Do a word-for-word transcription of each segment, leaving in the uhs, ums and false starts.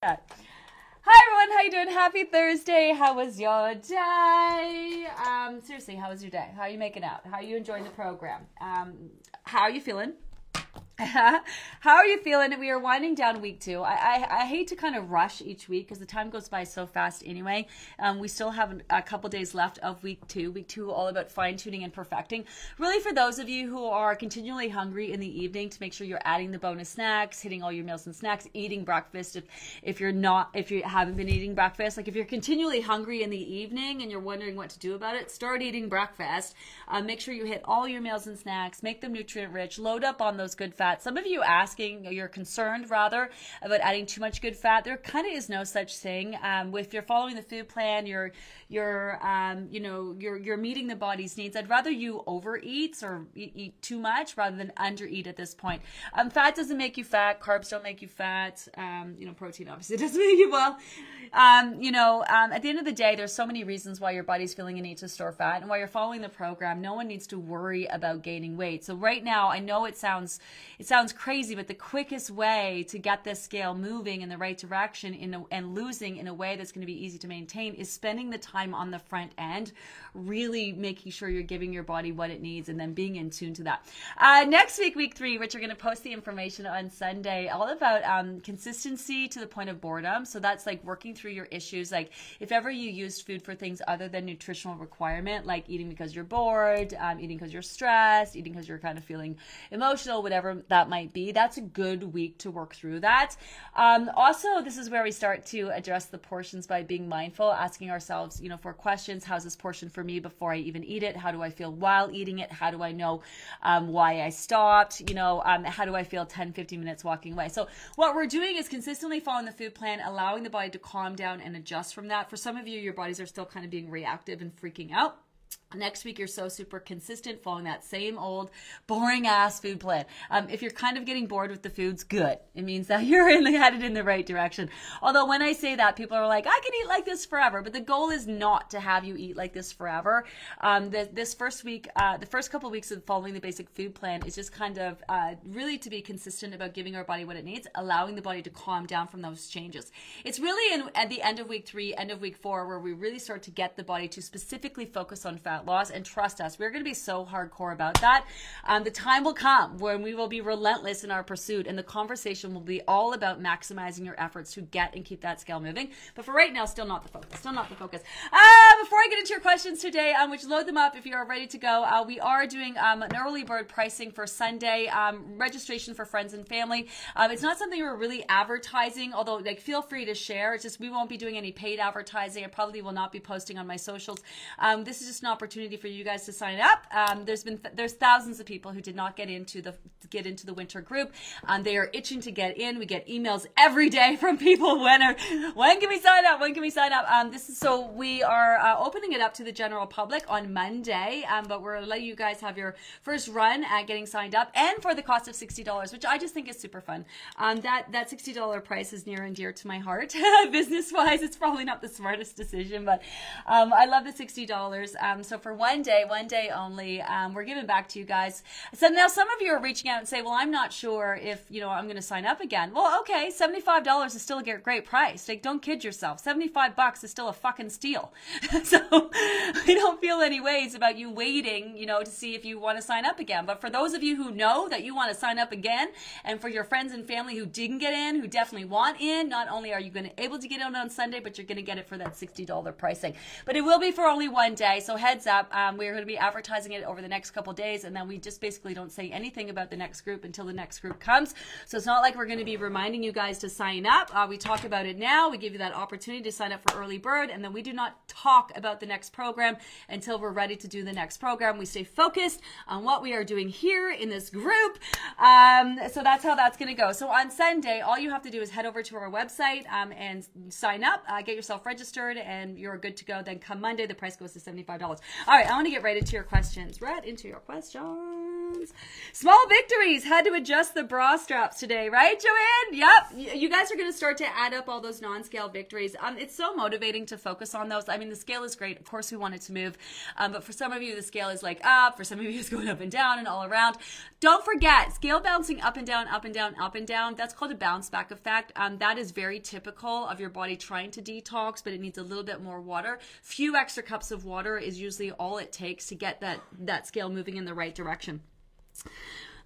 Hi everyone, how you doing? Happy Thursday. How was your day? Um, seriously, how was your day? How are you making out? How are you enjoying the program? Um, how are you feeling? How are you feeling? We are winding down week two. I I, I hate to kind of rush each week because the time goes by so fast anyway. Um, we still have a couple days left of week two. Week two, all about fine-tuning and perfecting. Really for those of you who are continually hungry in the evening, to make sure you're adding the bonus snacks, hitting all your meals and snacks, eating breakfast if, if you're not, if you haven't been eating breakfast. Like if you're continually hungry in the evening and you're wondering what to do about it, start eating breakfast. Uh, make sure you hit all your meals and snacks, make them nutrient-rich, load up on those good fats. Some of you asking, you're concerned rather about adding too much good fat. There kind of is no such thing. Um, if you're following the food plan, you're you're um, you know you're you're meeting the body's needs. I'd rather you overeat or eat too much rather than undereat at this point. Um, fat doesn't make you fat. Carbs don't make you fat. Um, you know, protein obviously doesn't make you well. Um, you know, um, at the end of the day, there's so many reasons why your body's feeling a need to store fat, and while you're following the program, no one needs to worry about gaining weight. So right now, I know it sounds It sounds crazy, but the quickest way to get this scale moving in the right direction in a, and losing in a way that's going to be easy to maintain is spending the time on the front end, really making sure you're giving your body what it needs and then being in tune to that. Uh, next week, week three, Rich, are going to post the information on Sunday all about um, consistency to the point of boredom. So that's like working through your issues. Like if ever you used food for things other than nutritional requirement, like eating because you're bored, um, eating because you're stressed, eating because you're kind of feeling emotional, whatever that might be, that's a good week to work through that. Um, also, this is where we start to address the portions by being mindful, asking ourselves, you know, four questions. How's this portion for me before I even eat it? How do I feel while eating it? How do I know um, why I stopped? You know, um, how do I feel ten, fifteen minutes walking away? So what we're doing is consistently following the food plan, allowing the body to calm down and adjust from that. For some of you, your bodies are still kind of being reactive and freaking out. Next week, you're so super consistent following that same old boring ass food plan. Um, if you're kind of getting bored with the foods, good. It means that you're in the, headed in the right direction. Although when I say that, people are like, I can eat like this forever. But the goal is not to have you eat like this forever. Um, the, this first week, uh, the first couple of weeks of following the basic food plan is just kind of uh, really to be consistent about giving our body what it needs, allowing the body to calm down from those changes. It's really in, at the end of week three, end of week four, where we really start to get the body to specifically focus on fat loss, and trust us, we're going to be so hardcore about that. Um, the time will come when we will be relentless in our pursuit, and the conversation will be all about maximizing your efforts to get and keep that scale moving. But for right now, still not the focus. Still not the focus. Uh, before I get into your questions today, um, which load them up if you are ready to go, uh, we are doing um, an early bird pricing for Sunday, um, registration for friends and family. Um, it's not something we're really advertising, although like feel free to share. It's just we won't be doing any paid advertising. I probably will not be posting on my socials. Um, this is just an opportunity. opportunity for you guys to sign up. Um, there's been th- there's thousands of people who did not get into the get into the winter group. Um, they are itching to get in. We get emails every day from people when are, when can we sign up? When can we sign up? Um, this is so we are uh, opening it up to the general public on Monday. Um, but we're letting you guys have your first run at getting signed up, and for the cost of sixty dollars, which I just think is super fun. Um, that that sixty dollars price is near and dear to my heart. Business wise, it's probably not the smartest decision, but um, I love the sixty dollars. Um, so for one day, one day only, um, we're giving back to you guys. So now some of you are reaching out and say, well, I'm not sure if, you know, I'm going to sign up again. Well, okay, seventy-five dollars is still a great price. Like, don't kid yourself. seventy-five bucks is still a fucking steal. So we don't feel any ways about you waiting, you know, to see if you want to sign up again. But for those of you who know that you want to sign up again, and for your friends and family who didn't get in, who definitely want in, not only are you going to be able to get in on Sunday, but you're going to get it for that sixty dollars pricing. But it will be for only one day. So heads WhatsApp. Um, we're going to be advertising it over the next couple days, and then we just basically don't say anything about the next group until the next group comes. So it's not like we're going to be reminding you guys to sign up. Uh, we talk about it now. We give you that opportunity to sign up for early bird, and then we do not talk about the next program until we're ready to do the next program. We stay focused on what we are doing here in this group. Um, so that's how that's going to go. So on Sunday, all you have to do is head over to our website um, and sign up, uh, get yourself registered, and you're good to go. Then come Monday, the price goes to seventy-five dollars. All right, I want to get right into your questions. Right into your questions. Small victories. Had to adjust the bra straps today, right, Joanne? Yep. You guys are going to start to add up all those non-scale victories. Um, it's so motivating to focus on those. I mean, the scale is great. Of course, we want it to move. Um, but for some of you, the scale is like up. For some of you, it's going up and down and all around. Don't forget, scale bouncing up and down, up and down, up and down. That's called a bounce back effect. Um, that is very typical of your body trying to detox, but it needs a little bit more water. Few extra cups of water is usually all it takes to get that, that scale moving in the right direction.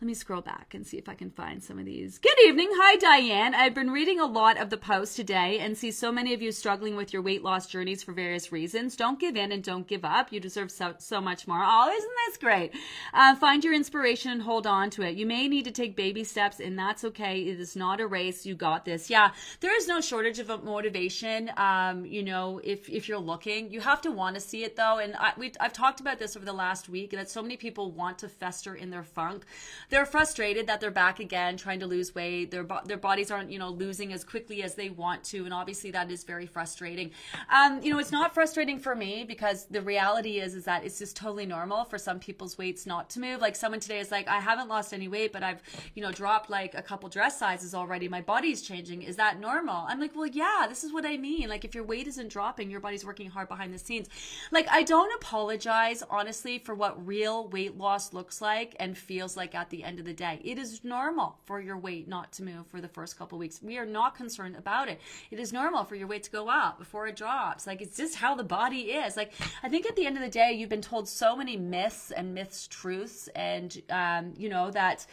Let me scroll back and see if I can find some of these. Good evening. Hi, Diane. I've been reading a lot of the posts today and see so many of you struggling with your weight loss journeys for various reasons. Don't give in and don't give up. You deserve so, so much more. Oh, isn't this great? Uh, find your inspiration and hold on to it. You may need to take baby steps, and that's okay. It is not a race. You got this. Yeah, there is no shortage of motivation, um, you know, if, if you're looking. You have to want to see it, though. And I, we, I've talked about this over the last week, that so many people want to fester in their funk. They're frustrated that they're back again trying to lose weight. Their their bodies aren't, you know, losing as quickly as they want to. And obviously that is very frustrating. Um, you know, it's not frustrating for me because the reality is, is that it's just totally normal for some people's weights not to move. Like someone today is like, I haven't lost any weight, but I've, you know, dropped like a couple dress sizes already. My body's changing. Is that normal? I'm like, well, yeah, this is what I mean. Like if your weight isn't dropping, your body's working hard behind the scenes. Like I don't apologize, honestly, for what real weight loss looks like and feels like at the end of the day. It is normal for your weight not to move for the first couple weeks. We are not concerned about it. It is normal for your weight to go up before it drops. Like it's just how the body is. Like I think at the end of the day, you've been told so many myths and myths, truths, and um, you know that.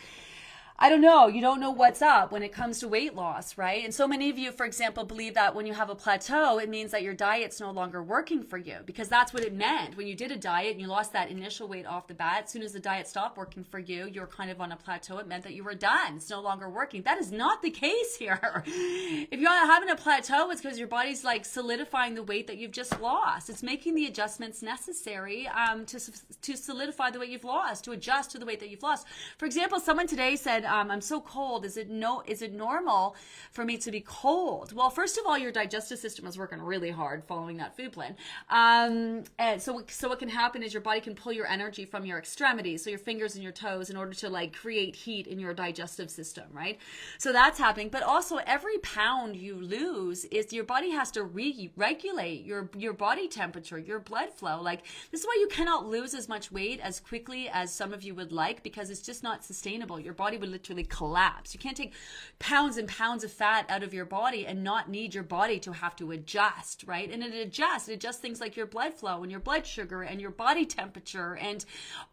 I don't know, you don't know what's up when it comes to weight loss, right? And so many of you, for example, believe that when you have a plateau, it means that your diet's no longer working for you, because that's what it meant. When you did a diet and you lost that initial weight off the bat, as soon as the diet stopped working for you, you're kind of on a plateau. It meant that you were done. It's no longer working. That is not the case here. If you're having a plateau, it's because your body's like solidifying the weight that you've just lost. It's making the adjustments necessary um, to, to solidify the weight you've lost, to adjust to the weight that you've lost. For example, someone today said, Um, I'm so cold. Is it no? Is it normal for me to be cold? Well, first of all, your digestive system is working really hard following that food plan. Um, and so, so what can happen is your body can pull your energy from your extremities, so your fingers and your toes, in order to like create heat in your digestive system, right? So that's happening. But also, every pound you lose is your body has to re-regulate your your body temperature, your blood flow. Like this is why you cannot lose as much weight as quickly as some of you would like, because it's just not sustainable. Your body would literally collapse. You can't take pounds and pounds of fat out of your body and not need your body to have to adjust, right? And it adjusts. It adjusts things like your blood flow and your blood sugar and your body temperature, and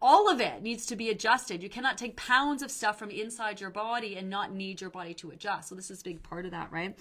all of it needs to be adjusted. You cannot take pounds of stuff from inside your body and not need your body to adjust. So this is a big part of that, right?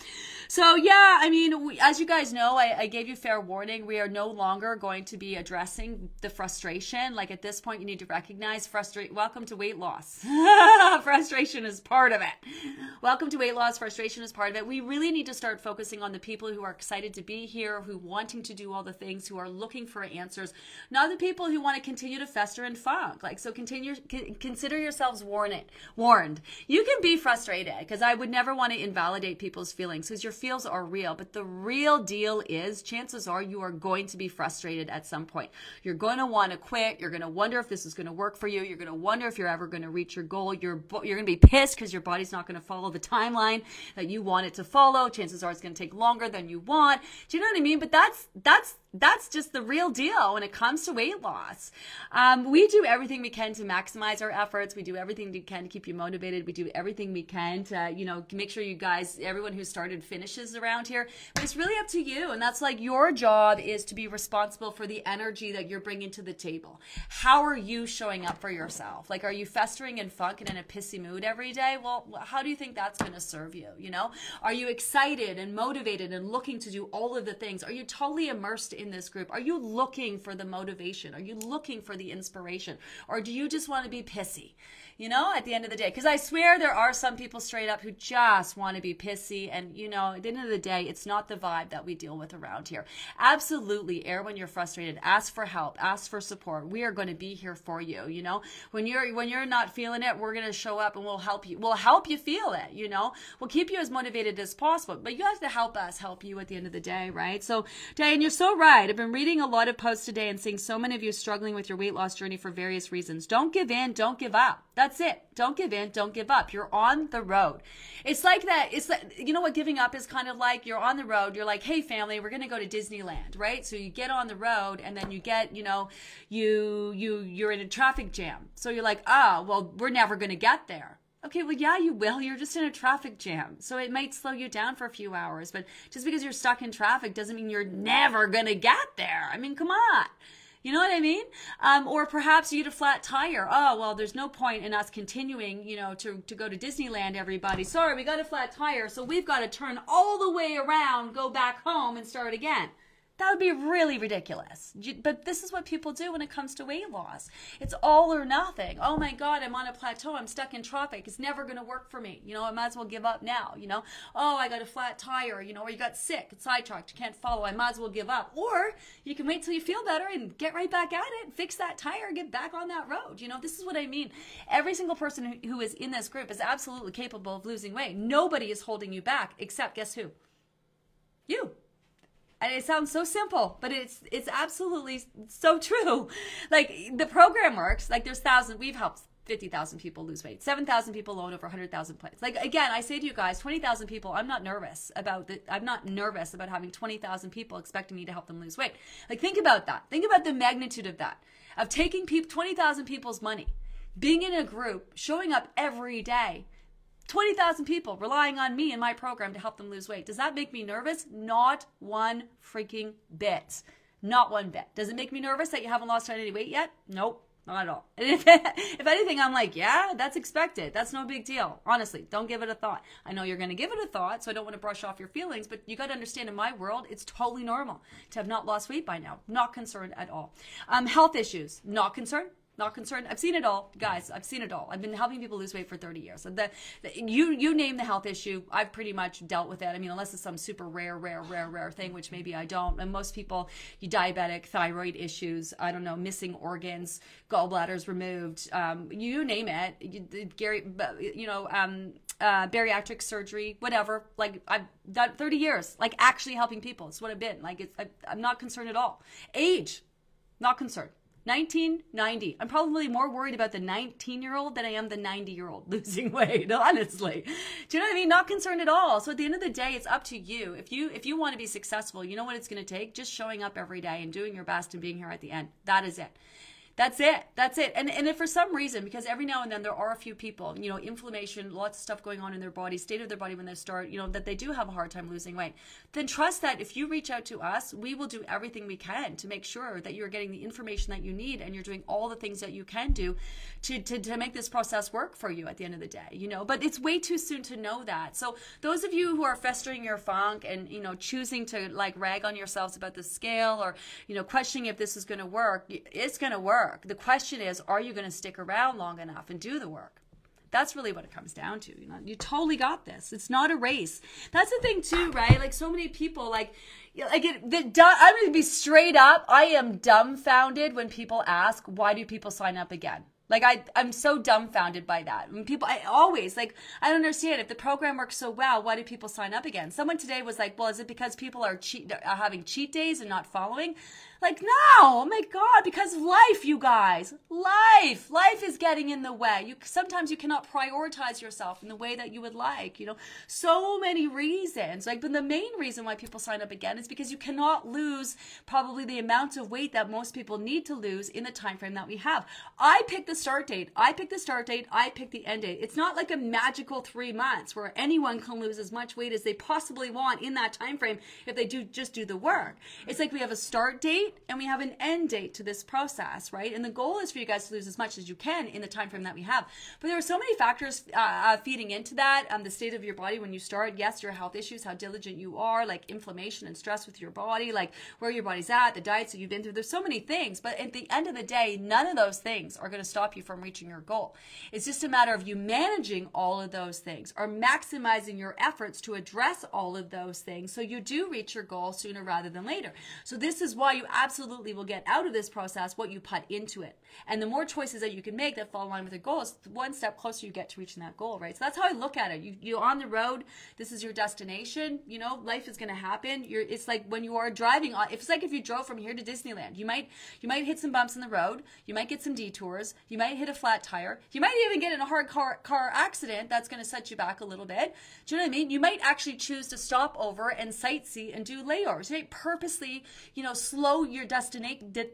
So yeah, I mean, we, as you guys know, I, I gave you fair warning. We are no longer going to be addressing the frustration. Like at this point, you need to recognize frustration. Welcome to weight loss. frustration. Frustration is part of it. Welcome to weight loss. Frustration is part of it. We really need to start focusing on the people who are excited to be here, who wanting to do all the things, who are looking for answers, not the people who want to continue to fester and funk. Like, so continue, consider yourselves warned. Warned. You can be frustrated, because I would never want to invalidate people's feelings, because your feels are real. But the real deal is, chances are you are going to be frustrated at some point. You're going to want to quit. You're going to wonder if this is going to work for you. You're going to wonder if you're ever going to reach your goal. You're you're going be pissed because your body's not going to follow the timeline that you want it to follow. Chances are it's going to take longer than you want. Do you know what I mean? But that's that's that's just the real deal when it comes to weight loss. Um, we do everything we can to maximize our efforts. We do everything we can to keep you motivated. We do everything we can to, you know, make sure you guys, everyone who started finishes around here. But it's really up to you. And that's like your job is to be responsible for the energy that you're bringing to the table. How are you showing up for yourself? Like, are you festering and fucking in a pissy mood every day? Well, how do you think that's going to serve you? You know, are you excited and motivated and looking to do all of the things? Are you totally immersed in in this group? Are you looking for the motivation? Are you looking for the inspiration? Or do you just want to be pissy, you know, at the end of the day? Because I swear there are some people straight up who just want to be pissy. And, you know, at the end of the day, it's not the vibe that we deal with around here. Absolutely air when you're frustrated. Ask for help. Ask for support. We are going to be here for you, you know. When you're when you're not feeling it, we're going to show up and we'll help you. We'll help you feel it, you know. We'll keep you as motivated as possible. But you have to help us help you at the end of the day, right? So, Diane, you're so right. I've been reading a lot of posts today and seeing so many of you struggling with your weight loss journey for various reasons. Don't give in. Don't give up. That's it. Don't give in. Don't give up. You're on the road. It's like that. It's like, you know what giving up is kind of like? You're on the road. You're like, hey, family, we're going to go to Disneyland, right? So you get on the road and then you get, you know, you, you, you're in a traffic jam. So you're like, ah, oh, well, we're never going to get there. Okay, well, yeah, you will. You're just in a traffic jam. So it might slow you down for a few hours. But just because you're stuck in traffic doesn't mean you're never going to get there. I mean, come on. You know what I mean? Um, or perhaps you get a flat tire. Oh, well, there's no point in us continuing, you know, to, to go to Disneyland, everybody. Sorry, we got a flat tire, so we've got to turn all the way around, go back home, and start again. That would be really ridiculous. But this is what people do when it comes to weight loss. It's all or nothing. Oh my God, I'm on a plateau. I'm stuck in traffic. It's never going to work for me. You know, I might as well give up now. You know, oh, I got a flat tire, you know, or you got sick, it's sidetracked, you can't follow. I might as well give up. Or you can wait till you feel better and get right back at it, fix that tire, get back on that road. You know, this is what I mean. Every single person who is in this group is absolutely capable of losing weight. Nobody is holding you back except guess who? You. And it sounds so simple, but it's it's absolutely so true. Like, the program works. Like, there's thousands. We've helped fifty thousand people lose weight, seven thousand people alone, over one hundred thousand plates. Like, again, I say to you guys, twenty thousand people, I'm not nervous about the, I'm not nervous about having twenty thousand people expecting me to help them lose weight. Like, think about that. Think about the magnitude of that, of taking people, twenty thousand people's money, being in a group, showing up every day, twenty thousand people relying on me and my program to help them lose weight. Does that make me nervous? Not one freaking bit. Not one bit. Does it make me nervous that you haven't lost any weight yet? Nope, not at all. And if, if anything, I'm like, yeah, that's expected. That's no big deal. Honestly, don't give it a thought. I know you're going to give it a thought, so I don't want to brush off your feelings, but you got to understand in my world, it's totally normal to have not lost weight by now. Not concerned at all. Um, health issues, not concerned. Not concerned. I've seen it all. Guys, I've seen it all. I've been helping people lose weight for thirty years. So the, the, you you name the health issue, I've pretty much dealt with it. I mean, unless it's some super rare, rare, rare, rare thing, which maybe I don't. And most people, you diabetic, thyroid issues, I don't know, missing organs, gallbladders removed, um, you name it. You, Gary, you know, um, uh, bariatric surgery, whatever. Like, I've done thirty years, like actually helping people. It's what I've been. Like, it's, I, I'm not concerned at all. Age, not concerned. nineteen ninety. I'm probably more worried about the nineteen-year-old than I am the ninety-year-old losing weight, honestly. Do you know what I mean? Not concerned at all. So at the end of the day, it's up to you. If you if you want to be successful, you know what it's going to take? Just showing up every day and doing your best and being here at the end. That is it. That's it. That's it. And and if for some reason, because every now and then there are a few people, you know, inflammation, lots of stuff going on in their body, state of their body when they start, you know, that they do have a hard time losing weight, then trust that if you reach out to us, we will do everything we can to make sure that you're getting the information that you need and you're doing all the things that you can do to, to, to make this process work for you at the end of the day, you know. But it's way too soon to know that. So those of you who are festering your funk and, you know, choosing to like rag on yourselves about the scale or, you know, questioning if this is going to work, it's going to work. The question is, are you going to stick around long enough and do the work? That's really what it comes down to. You know, you totally got this. It's not a race. That's the thing too, right? Like so many people, like, like it, the, I'm going to be straight up. I am dumbfounded when people ask, why do people sign up again? Like, I, I'm so dumbfounded by that. I mean, people, I always, like, I don't understand. If the program works so well, why do people sign up again? Someone today was like, well, is it because people are, cheat, are having cheat days and not following? Like, no, oh my God, because of life, you guys. Life, life is getting in the way. You sometimes you cannot prioritize yourself in the way that you would like, you know. So many reasons. Like, but the main reason why people sign up again is because you cannot lose probably the amount of weight that most people need to lose in the time frame that we have. I picked this start date. I pick the start date. I pick the end date. It's not like a magical three months where anyone can lose as much weight as they possibly want in that time frame if they do just do the work. It's like we have a start date and we have an end date to this process, right? And the goal is for you guys to lose as much as you can in the time frame that we have. But there are so many factors uh, uh, feeding into that. Um, the state of your body when you start. Yes, your health issues, how diligent you are, like inflammation and stress with your body, like where your body's at, the diets that you've been through. There's so many things. But at the end of the day, none of those things are going to stop you from reaching your goal. It's just a matter of you managing all of those things or maximizing your efforts to address all of those things so you do reach your goal sooner rather than later. So this is why you absolutely will get out of this process what you put into it. And the more choices that you can make that fall in line with your goals, one step closer you get to reaching that goal, right? So that's how I look at it. You, you're on the road. This is your destination. You know, life is going to happen. You're, it's like when you are driving on, it's like if you drove from here to Disneyland, you might, you might hit some bumps in the road. You might get some detours. You might hit a flat tire. You might even get in a hard car, car accident. That's going to set you back a little bit. Do you know what I mean? You might actually choose to stop over and sightsee and do layovers. You might purposely, you know, slow your destination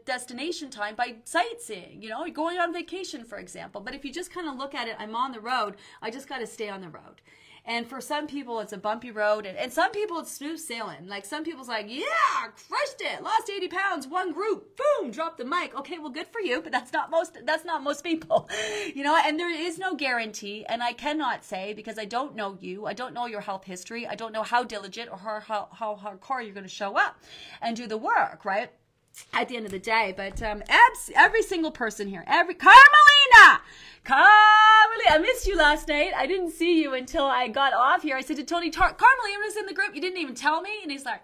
destination time by sightseeing, you know, going on vacation, for example. But if you just kind of look at it, I'm on the road. I just got to stay on the road. And for some people, it's a bumpy road. And, and some people, it's smooth sailing. Like, some people's like, yeah, crushed it. Lost eighty pounds, one group. Boom, dropped the mic. Okay, well, good for you. But that's not most, that's not most people, you know? And there is no guarantee. And I cannot say because I don't know you. I don't know your health history. I don't know how diligent or how, how, how hardcore you're going to show up and do the work, right? At the end of the day. But um, every single person here, every, Carmelina, Carmelina, I missed you last night. I didn't see you until I got off here. I said to Tony, Tar- Carmelina was in the group. You didn't even tell me. And he's like,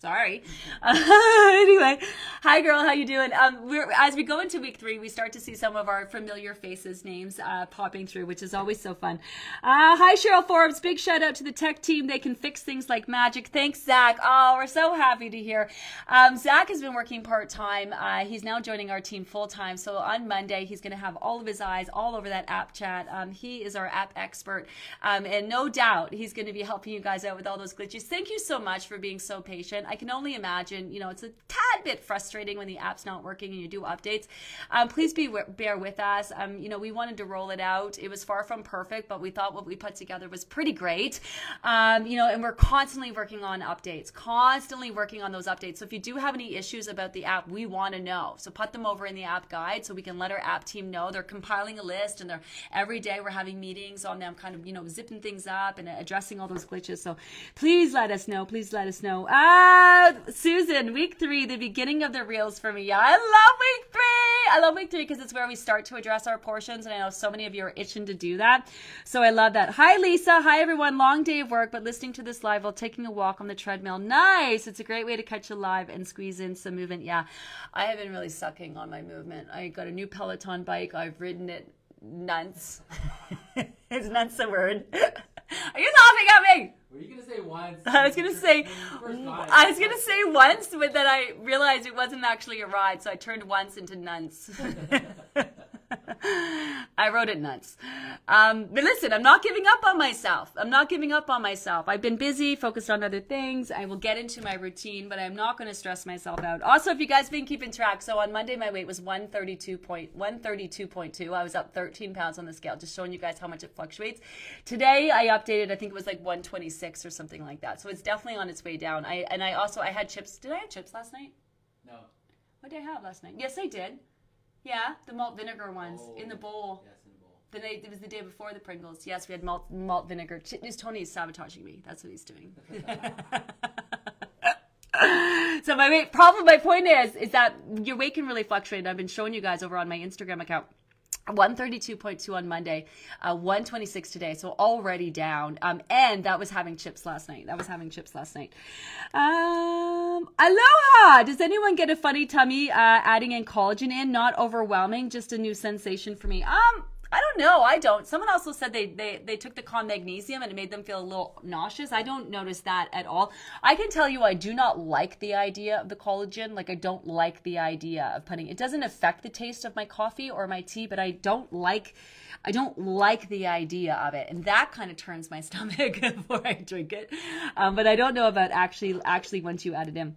sorry. Uh, anyway, hi girl, how you doing? Um, we're, as we go into week three, we start to see some of our familiar faces, names uh, popping through, which is always so fun. Uh, hi Cheryl Forbes, big shout out to the tech team. They can fix things like magic. Thanks, Zach. Oh, we're so happy to hear. Um, Zach has been working part-time. Uh, he's now joining our team full-time. So on Monday, he's going to have all of his eyes all over that app chat. Um, he is our app expert. Um, and no doubt, he's going to be helping you guys out with all those glitches. Thank you so much for being so patient. I can only imagine, you know, it's a tad bit frustrating when the app's not working and you do updates. Um, please be bear with us. Um, you know, we wanted to roll it out. It was far from perfect, but we thought what we put together was pretty great. Um, you know, and we're constantly working on updates, constantly working on those updates. So if you do have any issues about the app, we want to know. So put them over in the app guide so we can let our app team know. They're compiling a list and they're every day we're having meetings on them, kind of, you know, zipping things up and addressing all those glitches. So please let us know. Please let us know. Ah! Uh, Susan, week three, the beginning of the reels for me. Yeah, I love week three. I love week three because it's where we start to address our portions. And I know so many of you are itching to do that. So I love that. Hi, Lisa. Hi, everyone. Long day of work, but listening to this live while taking a walk on the treadmill. Nice. It's a great way to catch you live and squeeze in some movement. Yeah, I have been really sucking on my movement. I got a new Peloton bike. I've ridden it nuts. It's nuts the word. Are you laughing at me? Were you gonna say once? I was gonna say, I was gonna say once, but then I realized it wasn't actually a ride, so I turned once into nuns. I wrote it nuts. Um, but listen, I'm not giving up on myself. I'm not giving up on myself. I've been busy, focused on other things. I will get into my routine, but I'm not going to stress myself out. Also, if you guys have been keeping track, so on Monday, my weight was one thirty-two point two. I was up thirteen pounds on the scale, just showing you guys how much it fluctuates. Today, I updated, I think it was like one twenty-six or something like that. So it's definitely on its way down. I And I also, I had chips. Did I have chips last night? No. What did I have last night? Yes, I did. Yeah, the malt vinegar ones oh, in the bowl. Yes, in the bowl. The day, it was the day before the Pringles. Yes, we had malt malt vinegar. Tony is sabotaging me. That's what he's doing. So my weight, problem, my point is, is that your weight can really fluctuate. I've been showing you guys over on my Instagram account. one thirty-two point two on Monday, uh, one twenty-six today, so already down. Um, and that was having chips last night. That was having chips last night. Um, aloha! Does anyone get a funny tummy uh, adding in collagen in? Not overwhelming, just a new sensation for me. Um, I don't know. I don't. Someone also said they, they, they took the con magnesium and it made them feel a little nauseous. I don't notice that at all. I can tell you I do not like the idea of the collagen. Like I don't like the idea of putting, it doesn't affect the taste of my coffee or my tea, but I don't like, I don't like the idea of it. And that kind of turns my stomach before I drink it. Um, but I don't know about actually, actually once you add it in.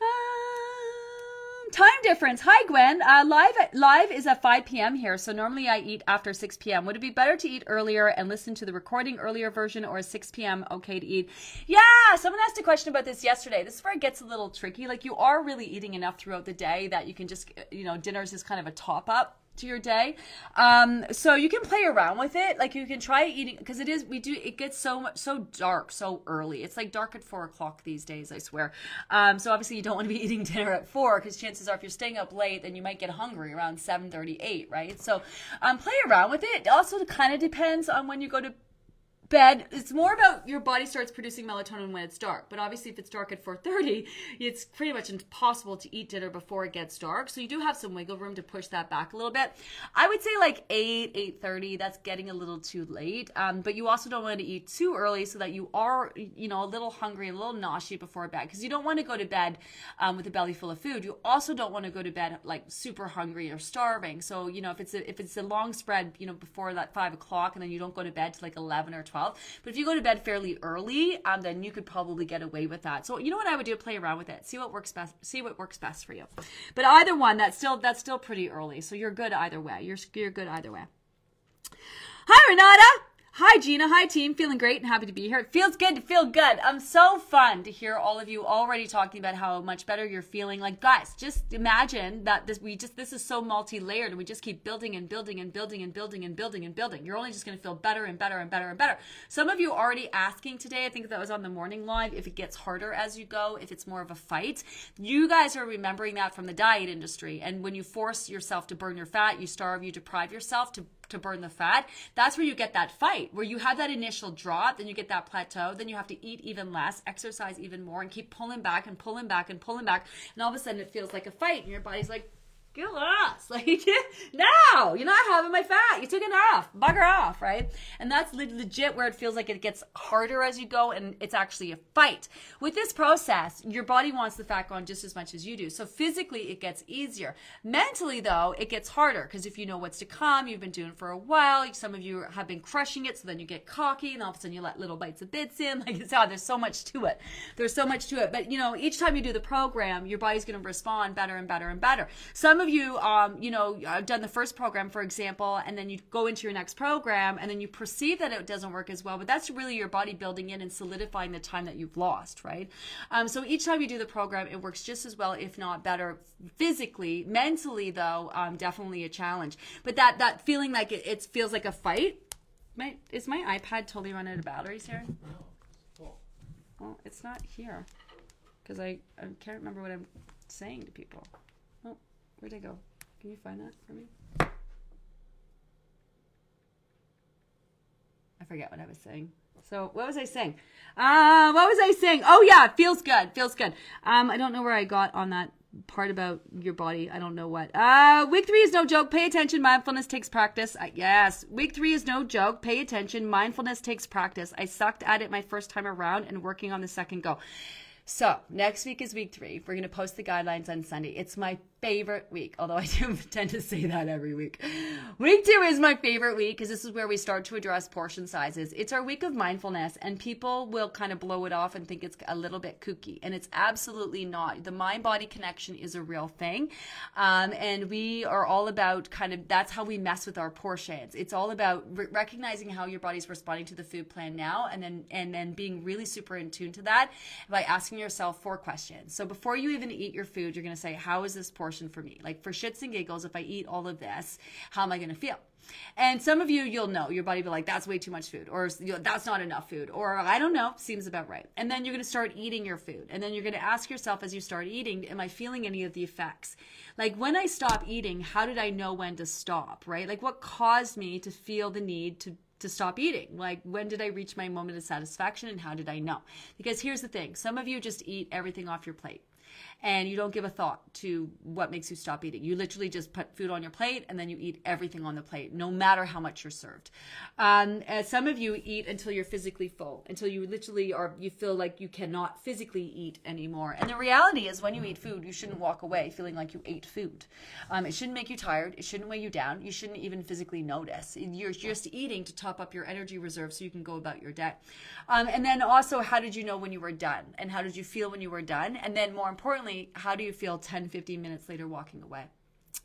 Um, time difference. Hi, Gwen. Uh, live live is at five p.m. here, so normally I eat after six p.m. Would it be better to eat earlier and listen to the recording earlier version, or is six p.m. okay to eat? Yeah, someone asked a question about this yesterday. This is where it gets a little tricky. Like, you are really eating enough throughout the day that you can just, you know, dinner's is kind of a top-up to your day. Um, so you can play around with it. Like, you can try eating, because it is, we do, it gets so much, so dark so early. It's like dark at four o'clock these days, I swear. Um, so obviously you don't want to be eating dinner at four, because chances are if you're staying up late, then you might get hungry around seven thirty, eight, right? So um, play around with it. It also kind of depends on when you go to bed. It's more about your body starts producing melatonin when it's dark, but obviously if it's dark at four thirty, it's pretty much impossible to eat dinner before it gets dark, so you do have some wiggle room to push that back a little bit. I would say like eight, eight thirty, that's getting a little too late, um, but you also don't want to eat too early so that you are, you know, a little hungry, a little nauseous before bed, because you don't want to go to bed um, with a belly full of food. You also don't want to go to bed like super hungry or starving, so, you know, if it's a, if it's a long spread, you know, before that five o'clock, and then you don't go to bed till like eleven or twelve. But if you go to bed fairly early, um, then you could probably get away with that. So you know what I would do? Play around with it. See what works best. See what works best for you. But either one, that's still that's still pretty early. So you're good either way. You're you're good either way. Hi, Renata. Hi, Gina. Hi, team. Feeling great and happy to be here. It feels good to feel good. I'm so fun to hear all of you already talking about how much better you're feeling. Like, guys, just imagine that this we just this is so multi-layered, and we just keep building and building and building and building and building and building. You're only just going to feel better and better and better and better. Some of you are already asking today, I think that was on the morning live, if it gets harder as you go, if it's more of a fight. You guys are remembering that from the diet industry. And when you force yourself to burn your fat, you starve, you deprive yourself to to burn the fat, that's where you get that fight, where you have that initial drop, then you get that plateau, then you have to eat even less, exercise even more, and keep pulling back and pulling back and pulling back, and all of a sudden it feels like a fight, and your body's like, get lost, like, no, you're not having my fat, you took enough, bugger off, right? And that's legit where it feels like it gets harder as you go, and it's actually a fight. With this process, your body wants the fat gone just as much as you do, so physically it gets easier. Mentally though, it gets harder, because if you know what's to come, you've been doing for a while, some of you have been crushing it, so then you get cocky, and all of a sudden you let little bites of bits in, like, it's, oh, there's so much to it, there's so much to it, but you know, each time you do the program, your body's going to respond better and better and better. Some of you um you know I've done the first program, for example, and then you go into your next program and then you perceive that it doesn't work as well, but that's really your body building in and solidifying the time that you've lost, right? Um so each time you do the program, it works just as well, if not better, physically. Mentally though, um definitely a challenge, but that that feeling like it, it feels like a fight. My is my iPad totally run out of batteries here? Well, it's not here because I, I can't remember what I'm saying to people. Where'd I go? Can you find that for me? I forget what I was saying. So what was I saying? Uh, what was I saying? Oh yeah, feels good, feels good. Um, I don't know where I got on that part about your body. I don't know what. Uh, week three is no joke. Pay attention. Mindfulness takes practice. Uh, yes. Week three is no joke. Pay attention. Mindfulness takes practice. I sucked at it my first time around and working on the second go. So next week is week three. We're going to post the guidelines on Sunday. It's my favorite week, although I do tend to say that every week. Week two is my favorite week because this is where we start to address portion sizes. It's our week of mindfulness, and people will kind of blow it off and think it's a little bit kooky, and it's absolutely not. The mind-body connection is a real thing, um, and we are all about kind of, that's how we mess with our portions. It's all about re- recognizing how your body's responding to the food plan now, and then and then being really super in tune to that by asking yourself four questions. So before you even eat your food, you're going to say, how is this portion for me? Like, for shits and giggles, if I eat all of this, how am I going to feel? And some of you, you'll know, your body will be like, that's way too much food, or that's not enough food, or I don't know, seems about right. And then you're going to start eating your food, and then you're going to ask yourself as you start eating, am I feeling any of the effects? Like, when I stop eating, how did I know when to stop, right? Like, what caused me to feel the need to to stop eating? Like, when did I reach my moment of satisfaction, and how did I know? Because here's the thing, some of you just eat everything off your plate, and you don't give a thought to what makes you stop eating. You literally just put food on your plate, and then you eat everything on the plate, no matter how much you're served. Um, and some of you eat until you're physically full, until you literally are, you feel like you cannot physically eat anymore. And the reality is, when you eat food, you shouldn't walk away feeling like you ate food. Um, it shouldn't make you tired. It shouldn't weigh you down. You shouldn't even physically notice. You're just eating to top up your energy reserves so you can go about your day. Um, and then also, how did you know when you were done? And how did you feel when you were done? And then more importantly, how do you feel ten, fifteen minutes later walking away?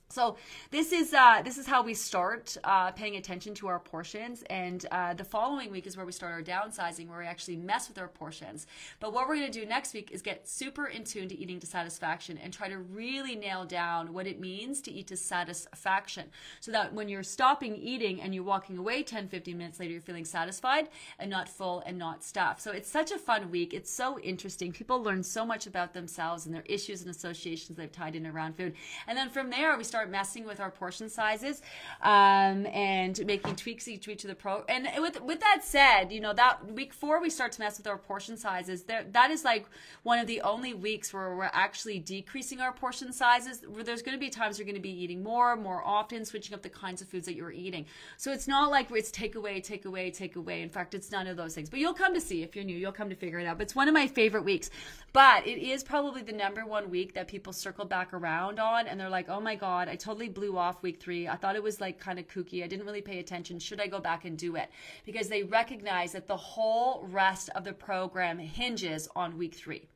So this is uh, this is how we start uh, paying attention to our portions, and uh, the following week is where we start our downsizing, where we actually mess with our portions. But what we're going to do next week is get super in tune to eating to satisfaction and try to really nail down what it means to eat to satisfaction, so that when you're stopping eating and you're walking away ten, fifteen minutes later, you're feeling satisfied and not full and not stuffed. So it's such a fun week. It's so interesting. People learn so much about themselves and their issues and associations they've tied in around food. And then from there, we start messing with our portion sizes um, and making tweaks each week to the pro. And with with that said, you know, that week four we start to mess with our portion sizes. There, that is like one of the only weeks where we're actually decreasing our portion sizes. Where there's going to be times you're going to be eating more, more often, switching up the kinds of foods that you're eating. So it's not like it's take away, take away, take away. In fact, it's none of those things. But you'll come to see if you're new. You'll come to figure it out. But it's one of my favorite weeks. But it is probably the number one week that people circle back around on, and they're like, oh my God, I totally blew off week three. I thought it was like kind of kooky. I didn't really pay attention. Should I go back and do it? Because they recognize that the whole rest of the program hinges on week three.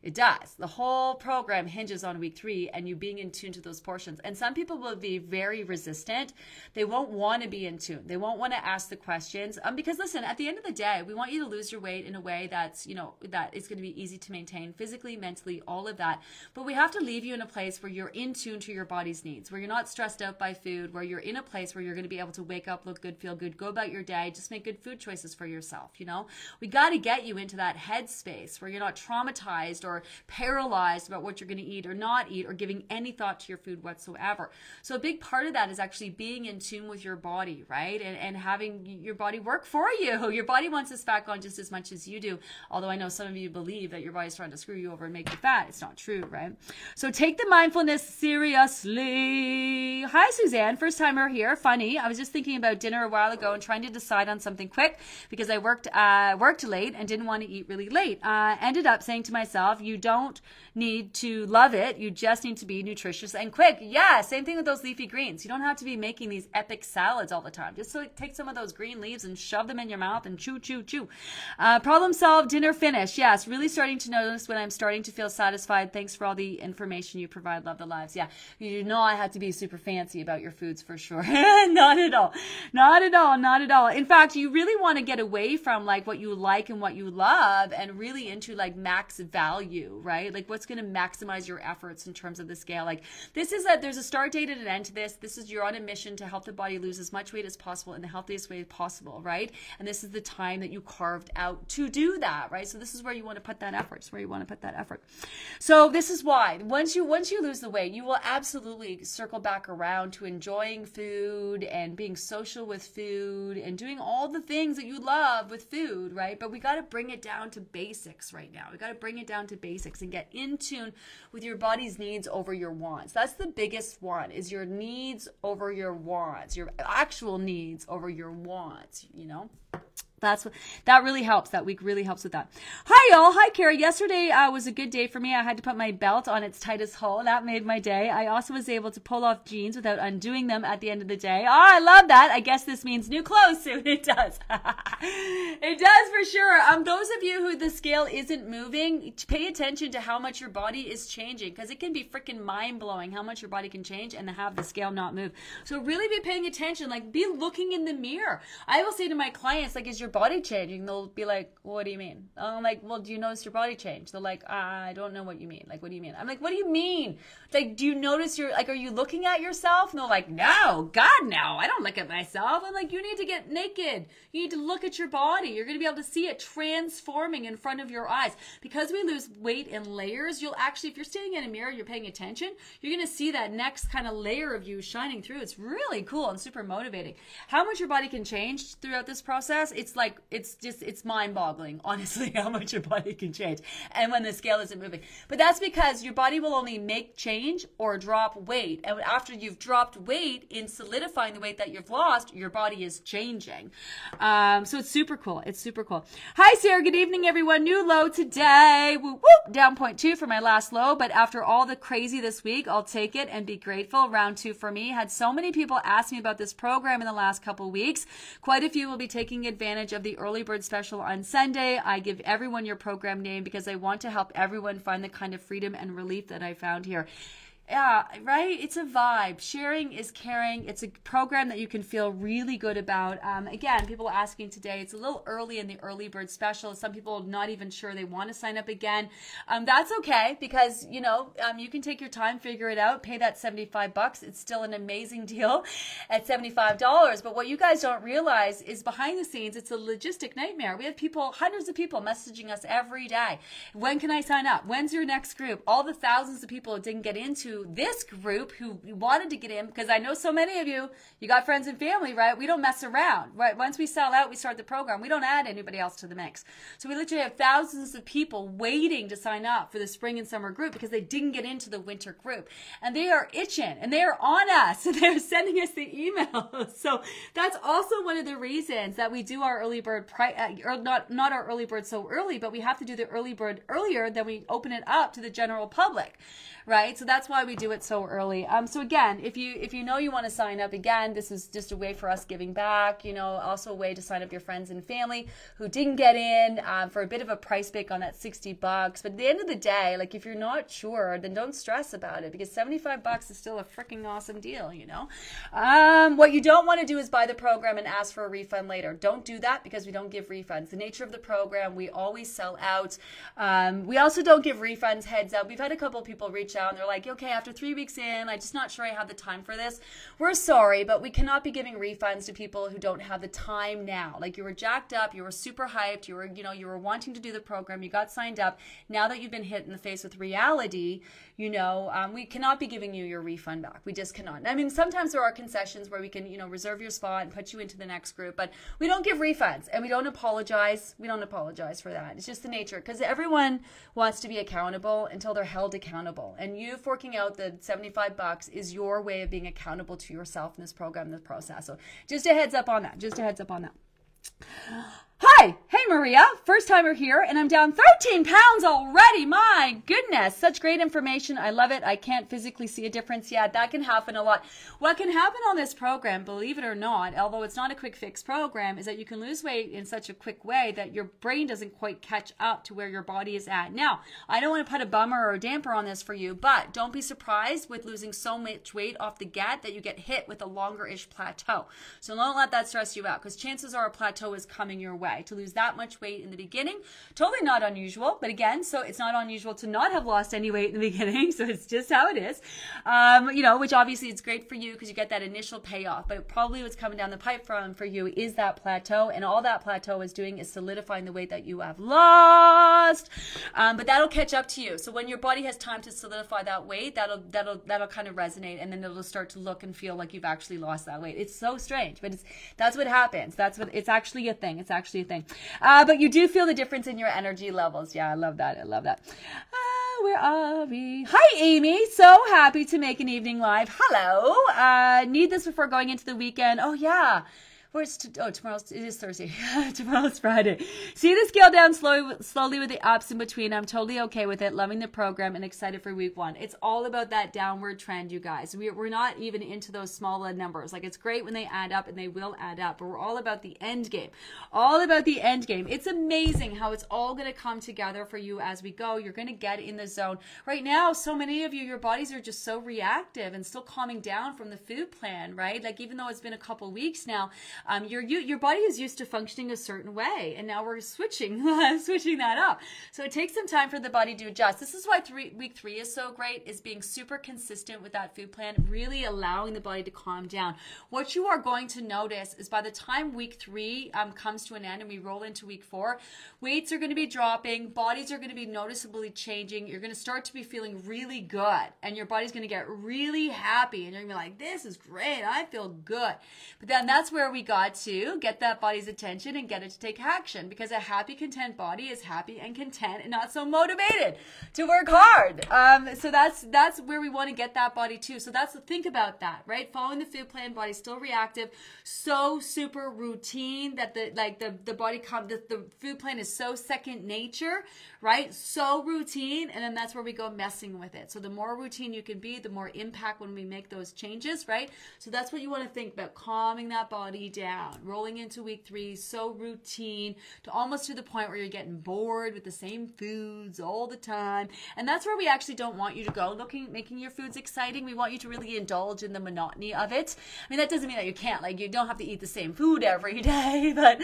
It does. The whole program hinges on week three and you being in tune to those portions. And some people will be very resistant. They won't want to be in tune. They won't want to ask the questions. Um, because listen, at the end of the day, we want you to lose your weight in a way that's, you know, that is going to be easy to maintain physically, mentally, all of that. But we have to leave you in a place where you're in tune to your body's needs, where you're not stressed out by food, where you're in a place where you're going to be able to wake up, look good, feel good, go about your day, just make good food choices for yourself. You know, we got to get you into that headspace where you're not traumatized or or paralyzed about what you're going to eat or not eat or giving any thought to your food whatsoever. So a big part of that is actually being in tune with your body, right? And, and having your body work for you. Your body wants this fat gone just as much as you do. Although I know some of you believe that your body's trying to screw you over and make you fat. It's not true, right? So take the mindfulness seriously. Hi, Suzanne. First timer here. Funny. I was just thinking about dinner a while ago and trying to decide on something quick because I worked uh, worked late and didn't want to eat really late. Uh, ended up saying to myself, you don't need to love it. You just need to be nutritious and quick. Yeah, same thing with those leafy greens. You don't have to be making these epic salads all the time. Just so take some of those green leaves and shove them in your mouth and chew, chew, chew. Uh, problem solved, dinner finished. Yes, really starting to notice when I'm starting to feel satisfied. Thanks for all the information you provide. Love the lives. Yeah, you do not have to be super fancy about your foods for sure. Not at all. Not at all. Not at all. In fact, you really want to get away from like what you like and what you love and really into like max value. You, right? Like what's going to maximize your efforts in terms of the scale. Like this is a, there's a start date and an end to this. This is, you're on a mission to help the body lose as much weight as possible in the healthiest way possible, right? And this is the time that you carved out to do that, right? So this is where you want to put that effort. It's where you want to put that effort. So this is why once you, once you lose the weight, you will absolutely circle back around to enjoying food and being social with food and doing all the things that you love with food, right? But we got to bring it down to basics right now. We got to bring it down to basics and get in tune with your body's needs over your wants. That's the biggest one, is your needs over your wants, your actual needs over your wants, you know? That's what, that really helps. That week really helps with that. Hi, y'all. Hi, Kara. Yesterday uh, was a good day for me. I had to put my belt on its tightest hole. That made my day. I also was able to pull off jeans without undoing them at the end of the day. Oh, I love that. I guess this means new clothes soon. It does. It does for sure. Um, those of you who the scale isn't moving, pay attention to how much your body is changing, because it can be freaking mind-blowing how much your body can change and have the scale not move. So really be paying attention. Like, be looking in the mirror. I will say to my clients, like, is your body changing? They'll be like, what do you mean? I'm like, well, do you notice your body change? They're like, I don't know what you mean. Like, what do you mean? I'm like, what do you mean? Like, do you notice your, like, are you looking at yourself? And they're like, no, God, no, I don't look at myself. I'm like, you need to get naked. You need to look at your body. You're going to be able to see it transforming in front of your eyes. Because we lose weight in layers, you'll actually, if you're standing in a mirror, you're paying attention, you're going to see that next kind of layer of you shining through. It's really cool and super motivating. How much your body can change throughout this process, it's like, it's just, it's mind-boggling, honestly, how much your body can change and when the scale isn't moving. But that's because your body will only make change or drop weight. And after you've dropped weight, in solidifying the weight that you've lost, your body is changing. Um, so it's super cool. It's super cool. Hi, Sarah. Good evening, everyone. New low today. Woo, woo. Down zero point two for my last low. But after all the crazy this week, I'll take it and be grateful. Round two for me. Had so many people ask me about this program in the last couple weeks. Quite a few will be taking taking advantage of the early bird special on Sunday. I give everyone your program name because I want to help everyone find the kind of freedom and relief that I found here. Yeah, right? It's a vibe. Sharing is caring. It's a program that you can feel really good about. Um, again, people are asking today, it's a little early in the early bird special. Some people are not even sure they want to sign up again. Um, that's okay because, you know, um, you can take your time, figure it out, pay that seventy-five bucks. It's still an amazing deal at seventy-five dollars. But what you guys don't realize is behind the scenes, it's a logistic nightmare. We have people, hundreds of people messaging us every day. When can I sign up? When's your next group? All the thousands of people who didn't get into this group who wanted to get in, because I know so many of you, you got friends and family, right? We don't mess around, right? Once we sell out, we start the program. We don't add anybody else to the mix. So we literally have thousands of people waiting to sign up for the spring and summer group because they didn't get into the winter group. And they are itching and they are on us and they're sending us the emails. So that's also one of the reasons that we do our early bird, pri- or not, not our early bird so early, but we have to do the early bird earlier than we open it up to the general public, right? So that's why we do it so early. Um, so again, if you if you know you want to sign up, again, this is just a way for us giving back, you know, also a way to sign up your friends and family who didn't get in um, for a bit of a price pick on that sixty bucks. But at the end of the day, like if you're not sure, then don't stress about it because seventy-five bucks is still a freaking awesome deal, you know. Um, what you don't want to do is buy the program and ask for a refund later. Don't do that because we don't give refunds. The nature of the program, we always sell out. Um, we also don't give refunds, heads up. We've had a couple of people reach out and they're like, okay, after three weeks in, I'm just not sure I have the time for this. We're sorry, but we cannot be giving refunds to people who don't have the time now. Like you were jacked up, you were super hyped, you were, you know, you were wanting to do the program, you got signed up. Now that you've been hit in the face with reality, you know, um, we cannot be giving you your refund back. We just cannot. I mean, sometimes there are concessions where we can, you know, reserve your spot and put you into the next group, but we don't give refunds and we don't apologize. We don't apologize for that. It's just the nature because everyone wants to be accountable until they're held accountable. And you forking out the seventy-five bucks is your way of being accountable to yourself in this program, this process. So just a heads up on that. Just a heads up on that. Hi, hey Maria, first timer here, and I'm down thirteen pounds already. My goodness, such great information. I love it. I can't physically see a difference yet. That can happen a lot. What can happen on this program, believe it or not, although it's not a quick fix program, is that you can lose weight in such a quick way that your brain doesn't quite catch up to where your body is at. Now, I don't want to put a bummer or a damper on this for you, but don't be surprised with losing so much weight off the get that you get hit with a longer-ish plateau. So don't let that stress you out because chances are a plateau is coming your way. To lose that much weight in the beginning, totally not unusual, but again, so it's not unusual to not have lost any weight in the beginning, so it's just how it is, um, you know, which obviously it's great for you because you get that initial payoff, but probably what's coming down the pipe from for you is that plateau, and all that plateau is doing is solidifying the weight that you have lost, um, but that'll catch up to you, so when your body has time to solidify that weight, that'll that'll that'll kind of resonate, and then it'll start to look and feel like you've actually lost that weight. It's so strange, but it's that's what happens. That's what it's actually a thing. It's actually a thing. Uh, but you do feel the difference in your energy levels. Yeah, I love that. I love that. Uh, where are we? Hi, Amy. So happy to make an evening live. Hello. Uh, need this before going into the weekend. Oh, yeah. Where's t- oh tomorrow's it is Thursday. Tomorrow's Friday. See the scale down slowly, slowly with the ups in between. I'm totally okay with it. Loving the program and excited for week one. It's all about that downward trend, you guys. We, we're not even into those smaller numbers. Like it's great when they add up and they will add up, but we're all about the end game. All about the end game. It's amazing how it's all going to come together for you as we go. You're going to get in the zone. Right now, so many of you, your bodies are just so reactive and still calming down from the food plan, right? Like even though it's been a couple weeks now. Um, your you, your body is used to functioning a certain way, and now we're switching switching that up. So it takes some time for the body to adjust. This is why three, week three is so great, is being super consistent with that food plan, really allowing the body to calm down. What you are going to notice is by the time week three um, comes to an end and we roll into week four, weights are going to be dropping, bodies are going to be noticeably changing, you're going to start to be feeling really good, and your body's going to get really happy, and you're going to be like, this is great, I feel good. But then that's where we got to get that body's attention and get it to take action, because a happy, content body is happy and content and not so motivated to work hard. Um, so that's that's where we want to get that body to. So that's think about that, right? Following the food plan, body still reactive, so super routine that the like the the body com- the, the food plan is so second nature, right? So routine, and then that's where we go messing with it. So the more routine you can be, the more impact when we make those changes, right? So that's what you want to think about, calming that body down, rolling into week three, so routine, to almost to the point where you're getting bored with the same foods all the time. And that's where we actually don't want you to go looking, making your foods exciting. We want you to really indulge in the monotony of it. I mean, that doesn't mean that you can't, like, you don't have to eat the same food every day, but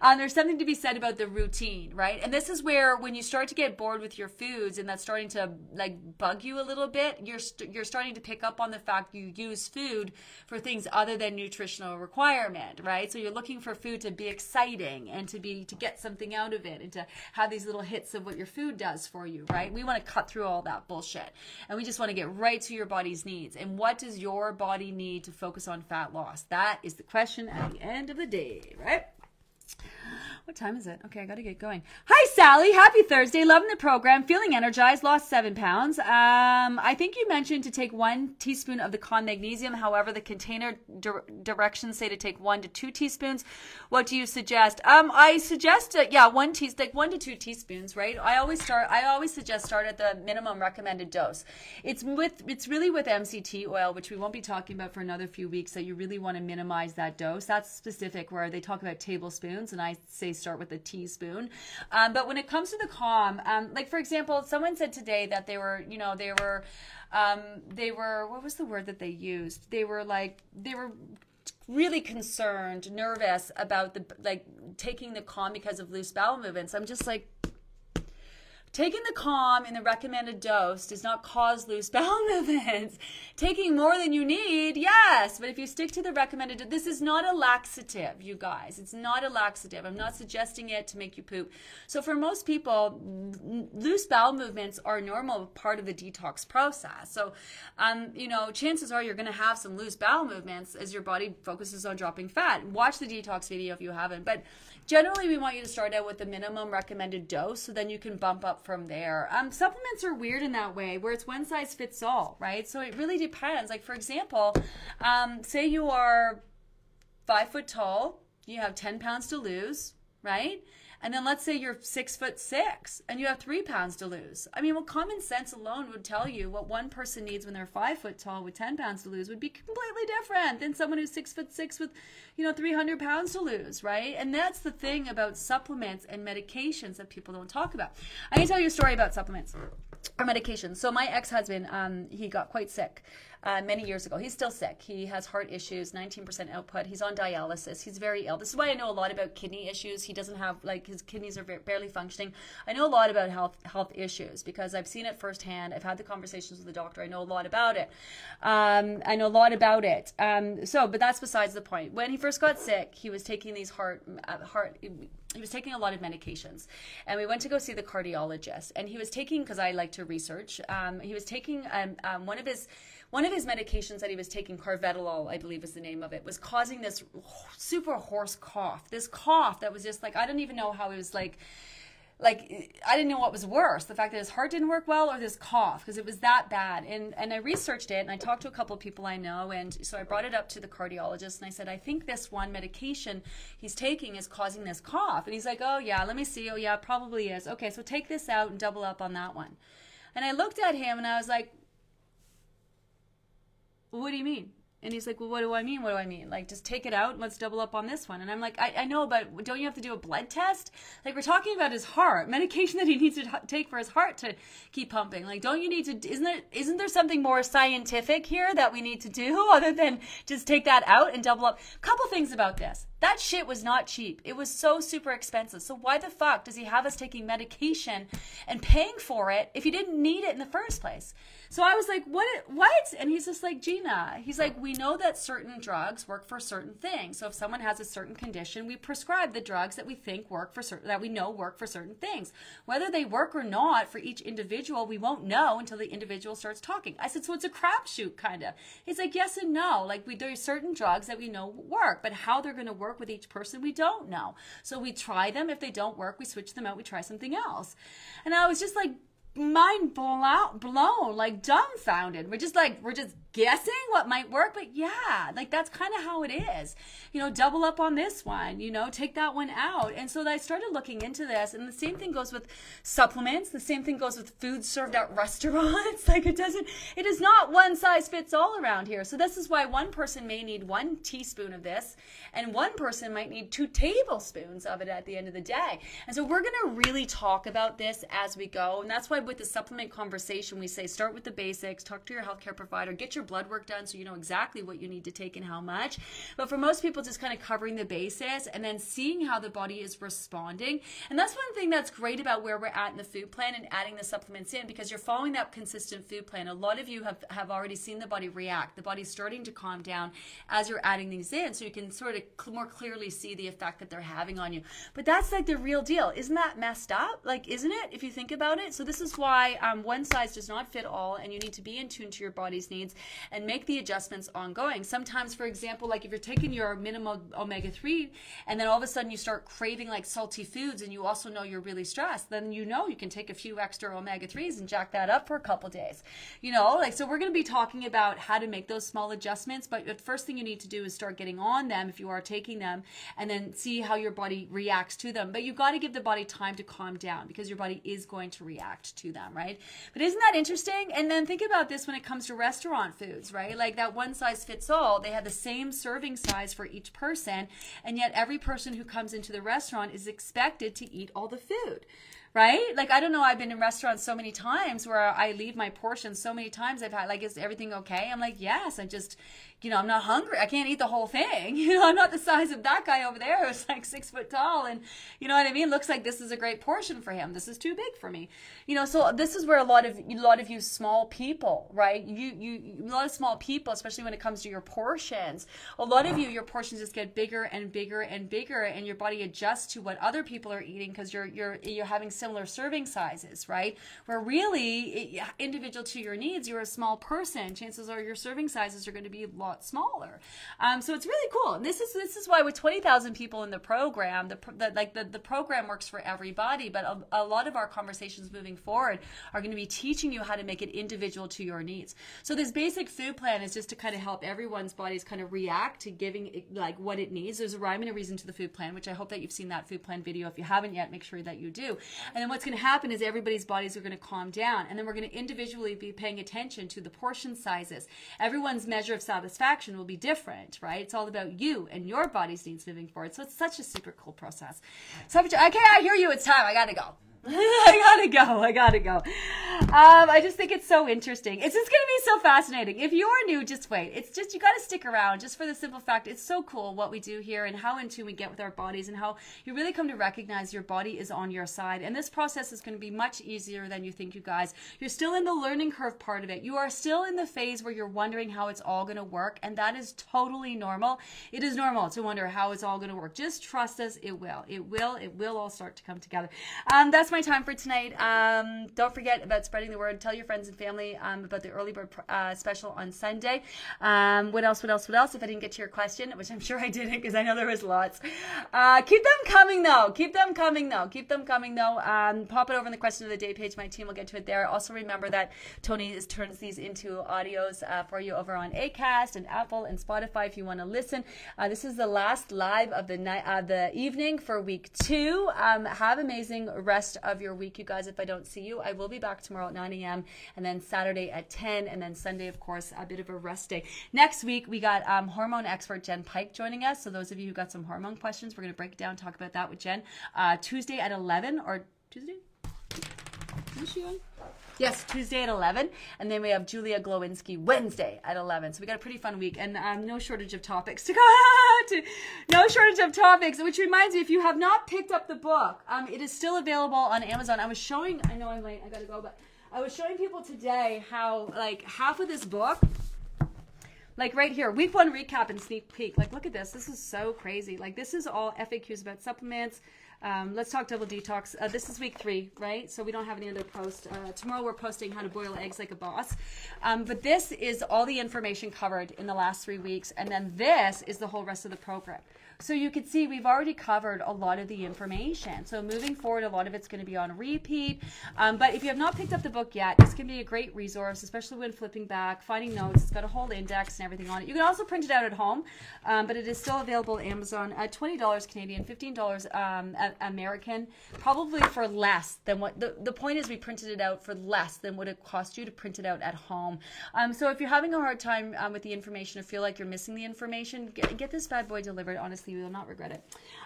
um, there's something to be said about the routine, right? And this is where when you start to get bored with your foods and that's starting to like bug you a little bit, you're st- you're starting to pick up on the fact you use food for things other than nutritional requirement, right? So you're looking for food to be exciting and to be to get something out of it and to have these little hits of what your food does for you, right? We want to cut through all that bullshit and we just want to get right to your body's needs. And what does your body need to focus on fat loss? That is the question at the end of the day, right? What time is it? Okay, I gotta get going. Hi, Sally. Happy Thursday. Loving the program. Feeling energized. Lost seven pounds. Um, I think you mentioned to take one teaspoon of the con magnesium. However, the container dir- directions say to take one to two teaspoons. What do you suggest? Um, I suggest, uh, yeah, one te- like one to two teaspoons, right? I always start. I always suggest start at the minimum recommended dose. It's with. It's really with M C T oil, which we won't be talking about for another few weeks. So you really want to minimize that dose. That's specific where they talk about tablespoons, and I say start with a teaspoon. Um, but when it comes to the calm, um, like for example, someone said today that they were, you know, they were, um, they were, what was the word that they used? They were like, they were really concerned, nervous about the, like taking the calm because of loose bowel movements. I'm just like, taking the calm in the recommended dose does not cause loose bowel movements. Taking more than you need, yes, but if you stick to the recommended dose, this is not a laxative, you guys. It's not a laxative. I'm not suggesting it to make you poop. So for most people, loose bowel movements are a normal part of the detox process. So, um, you know, chances are you're going to have some loose bowel movements as your body focuses on dropping fat. Watch the detox video if you haven't. But generally, we want you to start out with the minimum recommended dose, so then you can bump up from there. Um, supplements are weird in that way, where it's one size fits all, right? So it really depends. Like for example, um, say you are five foot tall, you have ten pounds to lose, right? And then let's say you're six foot six and you have three pounds to lose. I mean, well, common sense alone would tell you what one person needs when they're five foot tall with ten pounds to lose would be completely different than someone who's six foot six with, you know, three hundred pounds to lose, right? And that's the thing about supplements and medications that people don't talk about. I can tell you a story about supplements or medications. So my ex-husband, um, he got quite sick. Uh, many years ago. He's still sick. He has heart issues, nineteen percent output. He's on dialysis. He's very ill. This is why I know a lot about kidney issues. He doesn't have, like, his kidneys are very, barely functioning. I know a lot about health health issues because I've seen it firsthand. I've had the conversations with the doctor. I know a lot about it. Um, I know a lot about it. Um, so, but that's besides the point. When he first got sick, he was taking these heart, uh, heart, he was taking a lot of medications. And we went to go see the cardiologist. And he was taking, because I like to research, um, he was taking um, um, one of his, One of his medications that he was taking, carvedilol, I believe is the name of it, was causing this super hoarse cough. This cough that was just like, I don't even know how it was like, like I didn't know what was worse, the fact that his heart didn't work well or this cough, because it was that bad. And and I researched it and I talked to a couple of people I know, and so I brought it up to the cardiologist and I said, I think this one medication he's taking is causing this cough. And he's like, oh yeah, let me see. Oh yeah, it probably is. Okay, so take this out and double up on that one. And I looked at him and I was like, what do you mean? And he's like, well, what do I mean? What do I mean? Like, just take it out and let's double up on this one. And I'm like, I, I know, but don't you have to do a blood test? Like, we're talking about his heart, medication that he needs to t- take for his heart to keep pumping. Like, don't you need to, isn't there, isn't there something more scientific here that we need to do other than just take that out and double up? Couple things about this. That shit was not cheap. It was so super expensive. So why the fuck does he have us taking medication and paying for it if he didn't need it in the first place? So I was like, what? What? And he's just like, Gina, he's like, we know that certain drugs work for certain things. So if someone has a certain condition, we prescribe the drugs that we think work for certain, that we know work for certain things. Whether they work or not for each individual, we won't know until the individual starts talking. I said, so it's a crapshoot kind of. He's like, yes and no. Like, we, there are certain drugs that we know work, but how they're going to work with each person we don't know. So we try them. If they don't work, we switch them out, we try something else. And I was just like, mind blown, blown, like dumbfounded. We're just like, we're just guessing what might work. But yeah, like that's kind of how it is. You know, double up on this one, you know, take that one out. And so I started looking into this, and the same thing goes with supplements. The same thing goes with food served at restaurants. Like it doesn't, it is not one size fits all around here. So this is why one person may need one teaspoon of this, and one person might need two tablespoons of it at the end of the day. And so we're going to really talk about this as we go. And that's why with the supplement conversation, we say start with the basics, talk to your healthcare provider, get your blood work done so you know exactly what you need to take and how much. But for most people, just kind of covering the basis and then seeing how the body is responding. And that's one thing that's great about where we're at in the food plan and adding the supplements in, because you're following that consistent food plan. A lot of you have, have already seen the body react. The body's starting to calm down as you're adding these in, so you can sort of cl- more clearly see the effect that they're having on you. But that's like the real deal. Isn't that messed up? Like, isn't it, if you think about it? So this is why um, one size does not fit all, and you need to be in tune to your body's needs and make the adjustments ongoing. Sometimes, for example, like if you're taking your minimal omega three and then all of a sudden you start craving like salty foods and you also know you're really stressed, then you know you can take a few extra omega threes and jack that up for a couple days. You know, like, so we're going to be talking about how to make those small adjustments, but the first thing you need to do is start getting on them if you are taking them, and then see how your body reacts to them. But you've got to give the body time to calm down, because your body is going to react to them, right? But isn't that interesting? And then think about this when it comes to restaurant foods, right? Like that one size fits all. They have the same serving size for each person, and yet every person who comes into the restaurant is expected to eat all the food, right? Like, I don't know, I've been in restaurants so many times where I leave my portion so many times. I've had like, is everything okay? I'm like, yes, I just, you know, I'm not hungry. I can't eat the whole thing. You know, I'm not the size of that guy over there who's like six foot tall, and you know what I mean? Looks like this is a great portion for him. This is too big for me. You know, so this is where a lot of, a lot of you small people, right? You, you, a lot of small people, especially when it comes to your portions, a lot of you, your portions just get bigger and bigger and bigger, and your body adjusts to what other people are eating because you're, you're, you're having similar serving sizes, right? Where really, it, individual to your needs, you're a small person. Chances are your serving sizes are going to be large. Smaller. Um, so it's really cool. And this is this is why with twenty thousand people in the program, the, the like the, the program works for everybody, but a, a lot of our conversations moving forward are going to be teaching you how to make it individual to your needs. So this basic food plan is just to kind of help everyone's bodies kind of react to giving it, like what it needs. There's a rhyme and a reason to the food plan, which I hope that you've seen that food plan video. If you haven't yet, make sure that you do. And then what's going to happen is everybody's bodies are going to calm down, and then we're going to individually be paying attention to the portion sizes. Everyone's measure of satisfaction will be different, right? It's all about you and your body's needs moving forward. So it's such a super cool process. So, okay, I hear you. It's time. I gotta go. I gotta go. I gotta go. Um, I just think it's so interesting. It's just gonna be so fascinating. If you're new, just wait. It's just, you gotta stick around just for the simple fact. It's so cool what we do here and how in tune we get with our bodies, and how you really come to recognize your body is on your side. And this process is gonna be much easier than you think, you guys. You're still in the learning curve part of it. You are still in the phase where you're wondering how it's all gonna work, and that is totally normal. It is normal to wonder how it's all gonna work. Just trust us. It will. It will. It will all start to come together. Um, that's my My time for tonight. Um, don't forget about spreading the word. Tell your friends and family um, about the early bird uh, special on Sunday. Um, what else? What else? What else? If I didn't get to your question, which I'm sure I didn't, because I know there was lots. Uh, keep them coming though. Keep them coming though. Keep them coming though. Um, pop it over in the question of the day page. My team will get to it there. Also remember that Tony is, turns these into audios uh, for you over on Acast and Apple and Spotify if you want to listen. Uh, this is the last live of the night, uh, the evening for week two. Um, have amazing rest of your week, you guys. If I don't see you, I will be back tomorrow at nine a.m. and then Saturday at ten, and then Sunday, of course, a bit of a rest day. Next week we got um, hormone expert Jen Pike joining us. So those of you who got some hormone questions, we're going to break it down, talk about that with Jen. Uh, Tuesday at eleven, or Tuesday? Is she on? Yes, Tuesday at eleven, and then we have Julia Glowinski Wednesday at eleven. So we got a pretty fun week, and um, no shortage of topics to go to. No shortage of topics, which reminds me, if you have not picked up the book, um, it is still available on Amazon. I was showing, I know I'm late, I gotta go, but I was showing people today how like half of this book, like right here, week one recap and sneak peek. Like, look at this. This is so crazy. Like, this is all F A Qs about supplements. Um, let's talk double detox. Uh, this is week three, right? So we don't have any other post. Uh, tomorrow we're posting how to boil eggs like a boss. Um, but this is all the information covered in the last three weeks. And then this is the whole rest of the program. So you can see we've already covered a lot of the information. So moving forward, a lot of it's going to be on repeat. Um, but if you have not picked up the book yet, this can be a great resource, especially when flipping back, finding notes. It's got a whole index and everything on it. You can also print it out at home, um, but it is still available on Amazon at twenty dollars Canadian, fifteen dollars um, American, probably for less than what the, the point is we printed it out for less than what it cost you to print it out at home. Um, so if you're having a hard time um, with the information or feel like you're missing the information, get, get this bad boy delivered. Honestly, you will not regret it.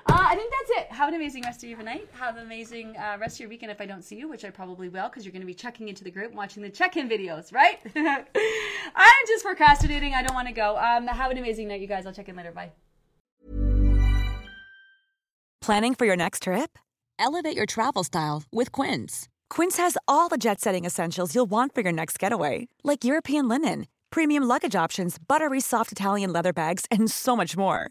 Uh, I think that's it. Have an amazing rest of your night. Have an amazing uh, rest of your weekend if I don't see you, which I probably will because you're going to be checking into the group, watching the check-in videos, right? I'm just procrastinating. I don't want to go. Um, have an amazing night, you guys. I'll check in later. Bye. Planning for your next trip? Elevate your travel style with Quince. Quince has all the jet-setting essentials you'll want for your next getaway, like European linen, premium luggage options, buttery soft Italian leather bags, and so much more.